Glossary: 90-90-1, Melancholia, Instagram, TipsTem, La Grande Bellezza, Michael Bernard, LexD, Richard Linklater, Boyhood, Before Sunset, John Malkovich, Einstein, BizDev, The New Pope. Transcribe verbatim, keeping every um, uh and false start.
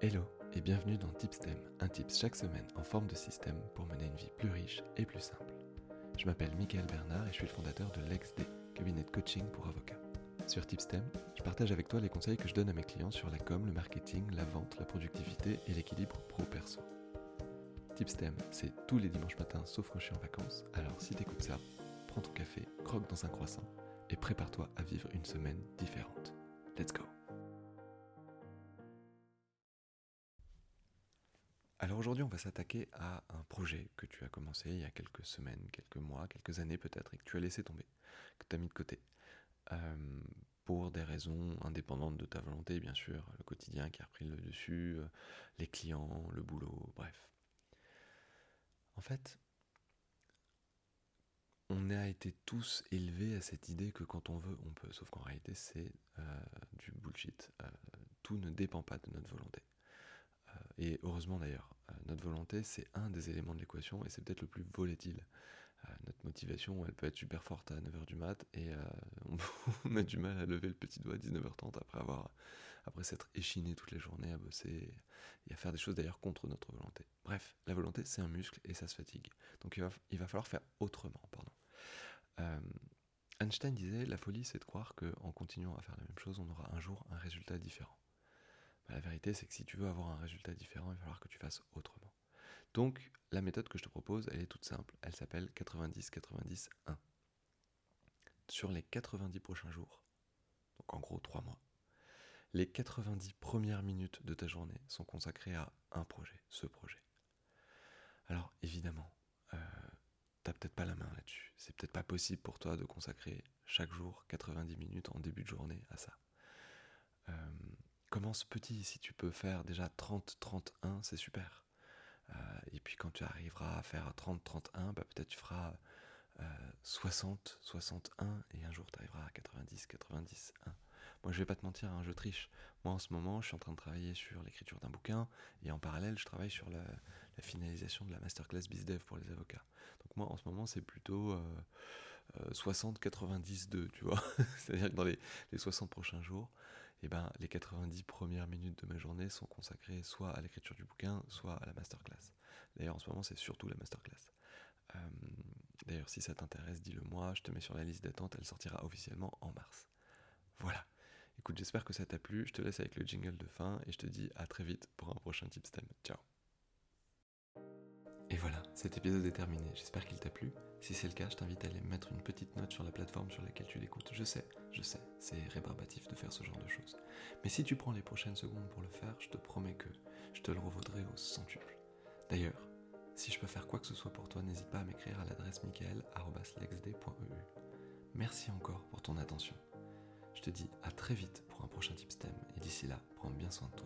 Hello et bienvenue dans TipsTem, un tips chaque semaine en forme de système pour mener une vie plus riche et plus simple. Je m'appelle Michael Bernard et je suis le fondateur de LexD, cabinet de coaching pour avocats. Sur TipsTem, je partage avec toi les conseils que je donne à mes clients sur la com, le marketing, la vente, la productivité et l'équilibre pro-perso. TipsTem, c'est tous les dimanches matins sauf quand je suis en vacances, alors si t'écoutes ça, prends ton café, croque dans un croissant et prépare-toi à vivre une semaine différente. Let's go! Alors aujourd'hui, on va s'attaquer à un projet que tu as commencé il y a quelques semaines, quelques mois, quelques années peut-être, et que tu as laissé tomber, que tu as mis de côté, euh, pour des raisons indépendantes de ta volonté, bien sûr, le quotidien qui a repris le dessus, les clients, le boulot, bref. En fait, on a été tous élevés à cette idée que quand on veut, on peut, sauf qu'en réalité, c'est euh, du bullshit. Euh, tout ne dépend pas de notre volonté. Et heureusement d'ailleurs, notre volonté, c'est un des éléments de l'équation et c'est peut-être le plus volatile. Euh, notre motivation, elle peut être super forte à neuf heures du mat et euh, on a du mal à lever le petit doigt à dix-neuf heures trente après, avoir, après s'être échiné toute la journée à bosser et à faire des choses d'ailleurs contre notre volonté. Bref, la volonté, c'est un muscle et ça se fatigue. Donc il va, il va falloir faire autrement. Pardon. Euh, Einstein disait, la folie, c'est de croire qu'en continuant à faire la même chose, on aura un jour un résultat différent. La vérité, c'est que si tu veux avoir un résultat différent, il va falloir que tu fasses autrement. Donc, la méthode que je te propose, elle est toute simple. Elle s'appelle quatre-vingt-dix quatre-vingt-dix un. Sur les quatre-vingt-dix prochains jours, donc en gros trois mois, les quatre-vingt-dix premières minutes de ta journée sont consacrées à un projet, ce projet. Alors, évidemment, euh, t'as peut-être pas la main là-dessus. C'est peut-être pas possible pour toi de consacrer chaque jour quatre-vingt-dix minutes en début de journée à ça. Euh, Commence petit, si tu peux faire déjà trente trente et un, c'est super. Euh, et puis quand tu arriveras à faire trente trente et un, bah peut-être tu feras euh, soixante soixante et un et un jour tu arriveras à quatre-vingt-dix quatre-vingt-dix un. Moi je vais pas te mentir, hein, je triche. Moi en ce moment je suis en train de travailler sur l'écriture d'un bouquin et en parallèle je travaille sur la, la finalisation de la masterclass BizDev pour les avocats. Donc moi en ce moment c'est plutôt... Euh, Euh, soixante quatre-vingt-dix deux, tu vois. C'est-à-dire que dans les, les soixante prochains jours, eh ben, les quatre-vingt-dix premières minutes de ma journée sont consacrées soit à l'écriture du bouquin, soit à la masterclass. D'ailleurs, en ce moment, c'est surtout la masterclass. Euh, d'ailleurs, si ça t'intéresse, dis-le moi, je te mets sur la liste d'attente, elle sortira officiellement en mars. Voilà. Écoute, j'espère que ça t'a plu, je te laisse avec le jingle de fin, et je te dis à très vite pour un prochain TipsTem. Ciao. Et voilà, cet épisode est terminé, j'espère qu'il t'a plu. Si c'est le cas, je t'invite à aller mettre une petite note sur la plateforme sur laquelle tu l'écoutes. Je sais, je sais, c'est rébarbatif de faire ce genre de choses. Mais si tu prends les prochaines secondes pour le faire, je te promets que je te le revaudrai au centuple. D'ailleurs, si je peux faire quoi que ce soit pour toi, n'hésite pas à m'écrire à l'adresse michael arobase lexd point e u. Merci encore pour ton attention. Je te dis à très vite pour un prochain TipsTem, et d'ici là, prends bien soin de toi.